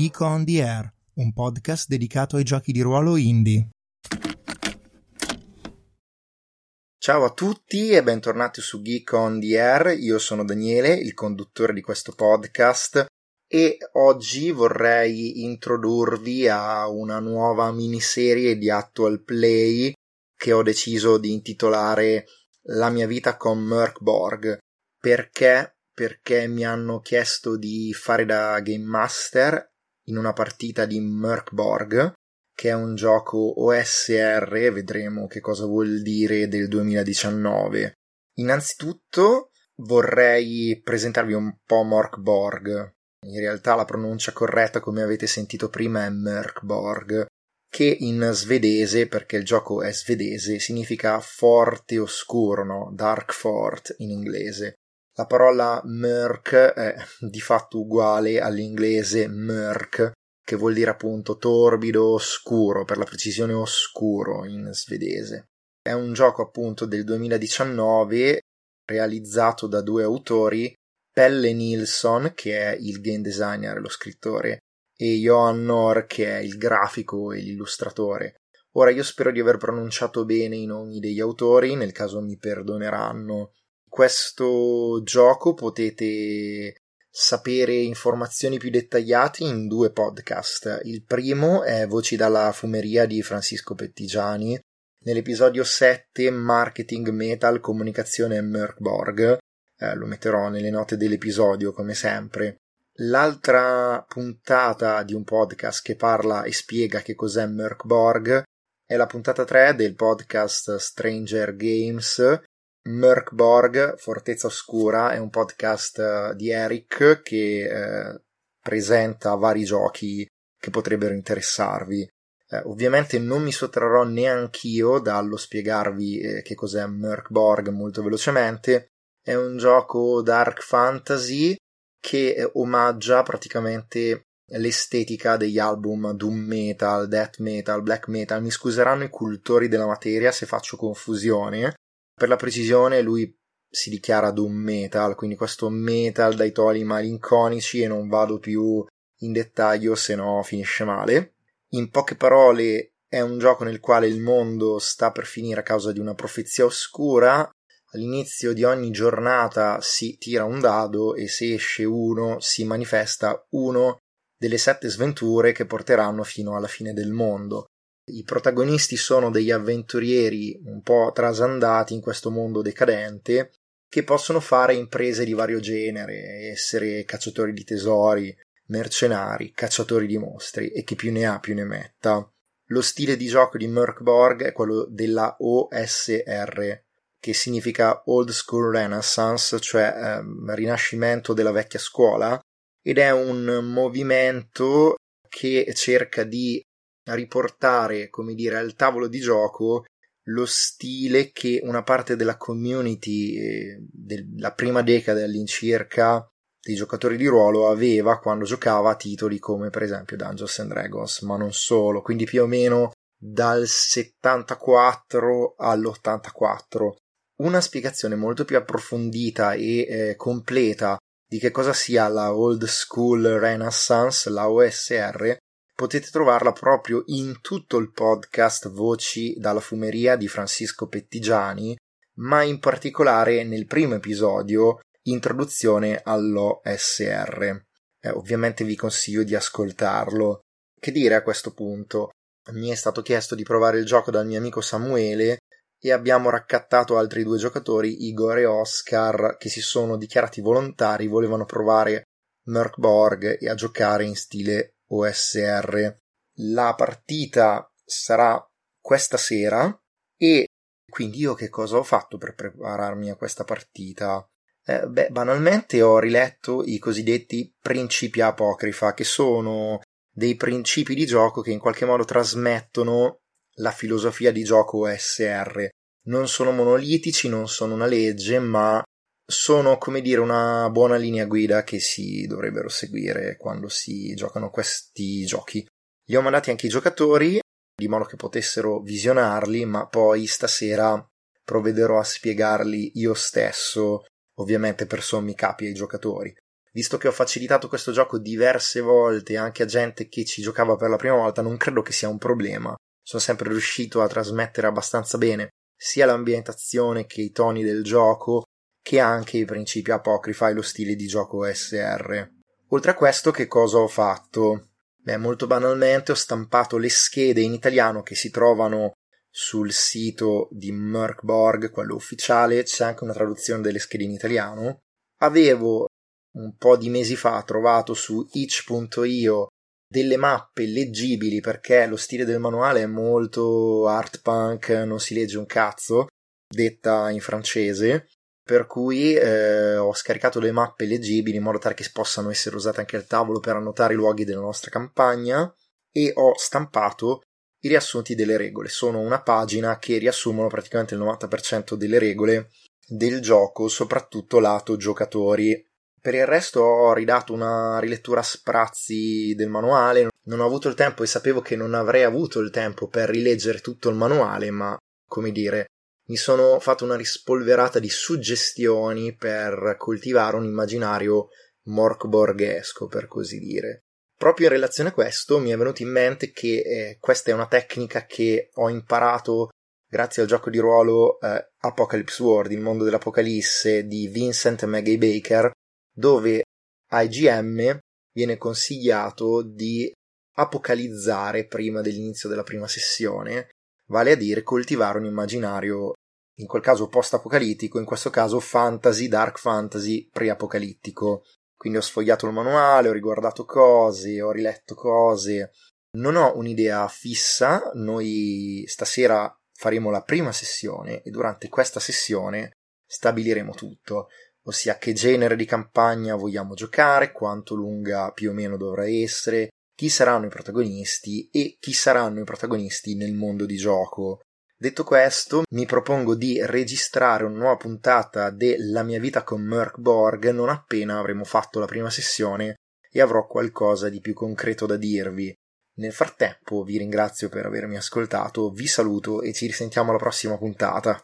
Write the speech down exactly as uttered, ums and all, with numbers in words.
Geek on the Air, un podcast dedicato ai giochi di ruolo indie. Ciao a tutti e bentornati su Geek on the Air, io sono Daniele, il conduttore di questo podcast, e oggi vorrei introdurvi a una nuova miniserie di Actual Play che ho deciso di intitolare La mia vita con Mörk Borg. Perché? Perché mi hanno chiesto di fare da Game Master in una partita di Mörk Borg, che è un gioco O S R, vedremo che cosa vuol dire, del duemiladiciannove. Innanzitutto vorrei presentarvi un po' Mörk Borg. In realtà la pronuncia corretta, come avete sentito prima, è Mörk Borg, che in svedese, perché il gioco è svedese, significa forte oscuro, no? Dark fort in inglese. La parola Mörk è di fatto uguale all'inglese Mörk, che vuol dire appunto torbido, oscuro, per la precisione oscuro in svedese. È un gioco appunto del duemiladiciannove realizzato da due autori, Pelle Nilsson, che è il game designer e lo scrittore, e Johan Nor, che è il grafico e l'illustratore. Ora, io spero di aver pronunciato bene i nomi degli autori, nel caso mi perdoneranno. Questo gioco potete sapere informazioni più dettagliate in due podcast. Il primo è Voci dalla Fumeria di Francisco Pettigiani, nell'episodio sette Marketing, Metal, Comunicazione e Mörk Borg, eh, lo metterò nelle note dell'episodio come sempre. L'altra puntata di un podcast che parla e spiega che cos'è Mörk Borg è la puntata tre del podcast Stranger Games. Mörk Borg, Fortezza Oscura, è un podcast di Eric che eh, presenta vari giochi che potrebbero interessarvi. Eh, ovviamente non mi sottrarrò neanch'io dallo spiegarvi eh, che cos'è Mörk Borg molto velocemente. È un gioco dark fantasy che omaggia praticamente l'estetica degli album doom metal, death metal, black metal. Mi scuseranno i cultori della materia se faccio confusione. Per la precisione, lui si dichiara doom metal, quindi questo metal dai toni malinconici, e non vado più in dettaglio se no finisce male. In poche parole, è un gioco nel quale il mondo sta per finire a causa di una profezia oscura. All'inizio di ogni giornata si tira un dado e se esce uno si manifesta uno delle sette sventure che porteranno fino alla fine del mondo. I protagonisti sono degli avventurieri un po' trasandati in questo mondo decadente che possono fare imprese di vario genere, essere cacciatori di tesori, mercenari, cacciatori di mostri e chi più ne ha più ne metta. Lo stile di gioco di Mörk Borg è quello della O S R, che significa Old School Renaissance, cioè ehm, rinascimento della vecchia scuola, ed è un movimento che cerca di riportare, come dire, al tavolo di gioco lo stile che una parte della community eh, della prima decada all'incirca dei giocatori di ruolo aveva quando giocava a titoli come per esempio Dungeons and Dragons, ma non solo, quindi più o meno dal settantaquattro all'ottantaquattro. Una spiegazione molto più approfondita e eh, completa di che cosa sia la Old School Renaissance, la O S R, potete trovarla proprio in tutto il podcast Voci dalla Fumeria di Francisco Pettigiani, ma in particolare nel primo episodio, Introduzione all'O S R. Eh, ovviamente vi consiglio di ascoltarlo. Che dire a questo punto? Mi è stato chiesto di provare il gioco dal mio amico Samuele e abbiamo raccattato altri due giocatori, Igor e Oscar, che si sono dichiarati volontari, volevano provare Mörk Borg e a giocare in stile O S R. La partita sarà questa sera e quindi io che cosa ho fatto per prepararmi a questa partita? Eh, beh, banalmente ho riletto i cosiddetti Principia Apocrypha, che sono dei principi di gioco che in qualche modo trasmettono la filosofia di gioco O S R. Non sono monolitici, non sono una legge, ma sono, come dire, una buona linea guida che si dovrebbero seguire quando si giocano questi giochi. Li ho mandati anche ai giocatori, di modo che potessero visionarli, ma poi stasera provvederò a spiegarli io stesso, ovviamente per sommi capi ai giocatori. visto che ho facilitato questo gioco diverse volte anche a gente che ci giocava per la prima volta, non credo che sia un problema. Sono sempre riuscito a trasmettere abbastanza bene sia l'ambientazione che i toni del gioco, che anche i principi apocrifa e lo stile di gioco S R. Oltre a questo, che cosa ho fatto? Beh, molto banalmente ho stampato le schede in italiano che si trovano sul sito di Mörk Borg, quello ufficiale. C'è anche una traduzione delle schede in italiano. Avevo un po' di mesi fa trovato su itch punto io delle mappe leggibili, perché lo stile del manuale è molto art punk, non si legge un cazzo, detta in francese, per cui eh, ho scaricato le mappe leggibili in modo tale che possano essere usate anche al tavolo per annotare i luoghi della nostra campagna, e ho stampato i riassunti delle regole. Sono una pagina che riassumono praticamente il novanta per cento delle regole del gioco, soprattutto lato giocatori. Per il resto ho ridato una rilettura a sprazzi del manuale. Non ho avuto il tempo, e sapevo che non avrei avuto il tempo per rileggere tutto il manuale, ma, come dire, mi sono fatto una rispolverata di suggestioni per coltivare un immaginario morkborghesco, per così dire. Proprio in relazione a questo mi è venuto in mente che eh, questa è una tecnica che ho imparato grazie al gioco di ruolo eh, Apocalypse World, Il Mondo dell'Apocalisse di Vincent Baker, dove ai G M viene consigliato di apocalizzare prima dell'inizio della prima sessione, vale a dire coltivare un immaginario, in quel caso post-apocalittico, in questo caso fantasy, dark fantasy, pre-apocalittico. Quindi ho sfogliato il manuale, ho riguardato cose, ho riletto cose. Non ho un'idea fissa. Noi stasera faremo la prima sessione e durante questa sessione stabiliremo tutto, ossia che genere di campagna vogliamo giocare, quanto lunga più o meno dovrà essere, chi saranno i protagonisti e chi saranno i protagonisti nel mondo di gioco. Detto questo, mi propongo di registrare una nuova puntata della mia vita con Mörk Borg non appena avremo fatto la prima sessione e avrò qualcosa di più concreto da dirvi. Nel frattempo vi ringrazio per avermi ascoltato, vi saluto e ci risentiamo alla prossima puntata.